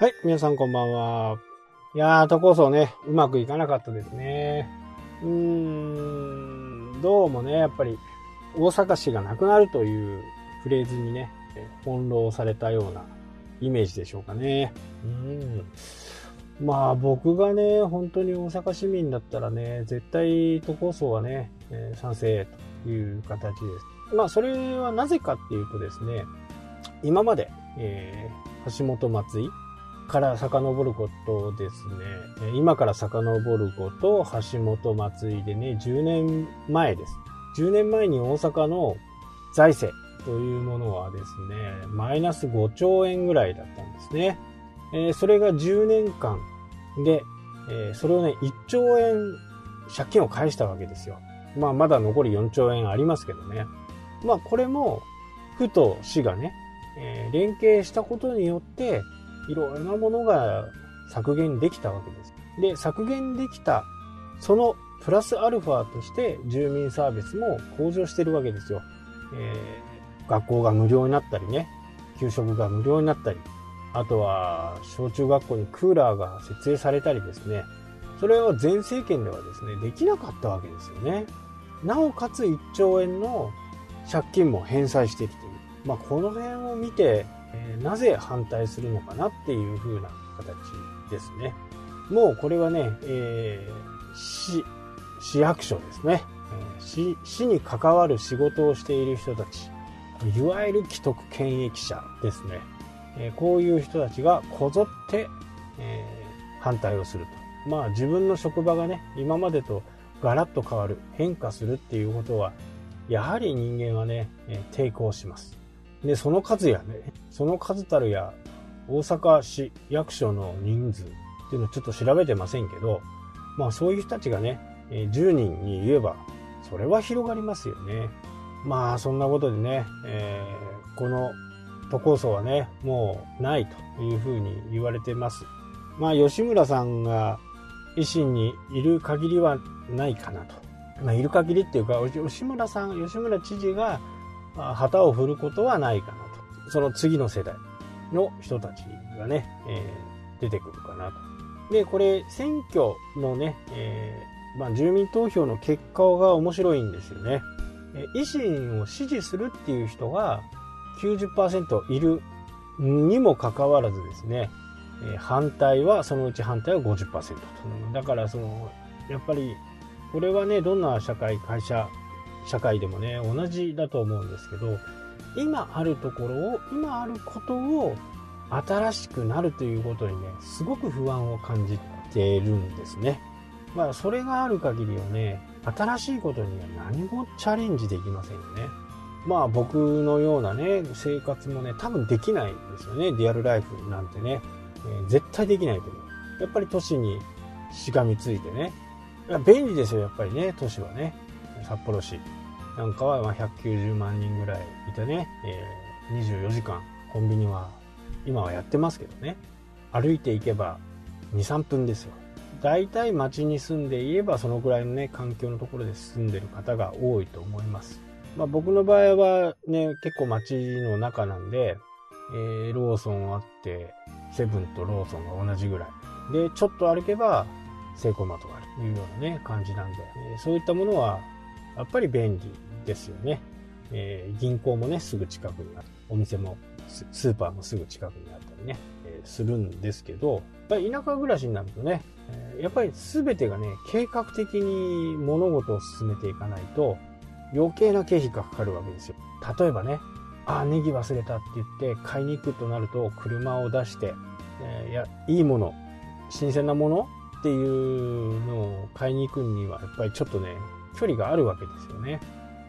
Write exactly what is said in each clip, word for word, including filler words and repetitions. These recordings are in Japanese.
はい、皆さんこんばんは。いやー、都構想ね、うまくいかなかったですね。うーん、どうもね、やっぱり大阪市がなくなるというフレーズにね、翻弄されたようなイメージでしょうかね。うーん、まあ僕がね、本当に大阪市民だったらね、絶対都構想はね、賛成という形です。まあそれはなぜかっていうとですね、今まで、えー、橋本松井から遡ることですね、今から遡ること橋本松井でね、じゅうねんまえです。じゅうねんまえに大阪の財政というものはですね、マイナスごちょうえんぐらいだったんですね。えー、それがじゅうねんかんで、えー、それをね、いっちょうえん借金を返したわけですよ。まあまだ残りよんちょうえんありますけどね。まあこれも府と市がね、えー、連携したことによっていろいろなものが削減できたわけです。で、削減できたそのプラスアルファとして住民サービスも向上してるわけですよ。えー、学校が無料になったりね、給食が無料になったり、あとは小中学校にクーラーが設営されたりですね。それは前政権ではですね、できなかったわけですよね。なおかついっちょうえんの借金も返済してきている。まあ、この辺を見て、えー、なぜ反対するのかなっていう風な形ですね。もうこれはね、えー、市、市役所ですね、えー市。市に関わる仕事をしている人たち、いわゆる既得権益者ですね。えー、こういう人たちがこぞって、えー、反対をすると。まあ自分の職場がね、今までとガラッと変わる、変化するっていうことは、やはり人間はね、抵抗します。で、その数やね、その数たるや、大阪市役所の人数っていうのをちょっと調べてませんけど、まあそういう人たちがね、じゅうにんに言えば、それは広がりますよね。まあそんなことでね、えー、この都構想はね、もうないというふうに言われてます。まあ吉村さんが、維新にいる限りはないかなと、まあ、いる限りっていうか吉村さん吉村知事が旗を振ることはないかなと、その次の世代の人たちがね、えー、出てくるかなと。でこれ選挙のね、えーまあ、住民投票の結果が面白いんですよね。維新を支持するっていう人が きゅうじゅっパーセント いるにもかかわらずですね、反対はそのうち反対は ごじゅっパーセント と。だからそのやっぱりこれはね、どんな社会会社社会でもね同じだと思うんですけど、今あるところを今あることを新しくなるということにね、すごく不安を感じているんですね。まあそれがある限りはね、新しいことには何もチャレンジできませんよね。まあ僕のようなね生活もね多分できないんですよね。リアルライフなんてね。絶対できないと思う。やっぱり都市にしがみついてね、便利ですよやっぱりね、都市はね。札幌市なんかはひゃくきゅうじゅうまんにんぐらいいてね、にじゅうよじかんコンビニは今はやってますけどね、歩いていけばにさんぷんですよ。だいたい町に住んでいればそのぐらいのね環境のところで住んでる方が多いと思います。まあ、僕の場合はね結構町の中なんで、えー、ローソンあってセブンとローソンが同じぐらいで、ちょっと歩けばセイコーマートがあるというようなね感じなんで、えー、そういったものはやっぱり便利ですよね。えー、銀行もねすぐ近くにある、お店も ス, スーパーもすぐ近くにあったりね、えー、するんですけど、やっぱり田舎暮らしになるとね、えー、やっぱり全てがね計画的に物事を進めていかないと余計な経費がかかるわけですよ。例えばね、あ、ネギ忘れたって言って買いに行くとなると、車を出して、えー、いやいいもの、新鮮なものっていうのを買いに行くにはやっぱりちょっとね距離があるわけですよね。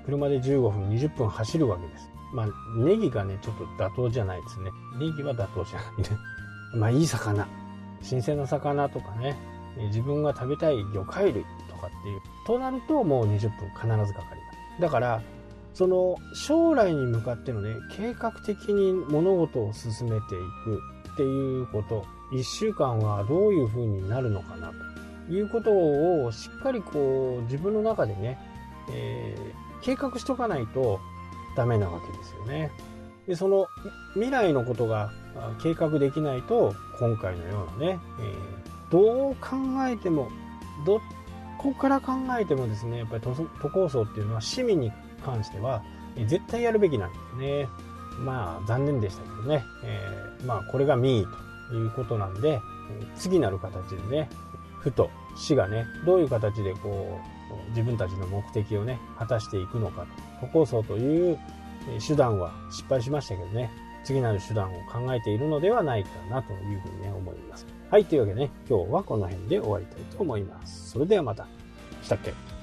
車でじゅうごふんにじゅっぷん走るわけです。まあネギがねちょっと妥当じゃないですね。ネギは妥当じゃないねまあいい魚、新鮮な魚とかね、自分が食べたい魚介類とかっていうとなると、もうにじゅっぷん必ずかかります。だからその将来に向かってのね計画的に物事を進めていくっていうこと、いっしゅうかんはどういう風になるのかなということをしっかりこう自分の中でね、えー、計画しとかないとダメなわけですよね。でその未来のことが計画できないと、今回のようなね、えー、どう考えてもどこから考えてもですね、やっぱり都構想っていうのは市民に関しては絶対やるべきなんですね。まあ残念でしたけどね、えー、まあこれが民意ということなんで、次なる形でね、府と市がね、どういう形でこう自分たちの目的をね果たしていくのか、都構想という手段は失敗しましたけどね、次なる手段を考えているのではないかなというふうにね思います。はい、というわけでね、今日はこの辺で終わりたいと思います。それではまた。したっけ？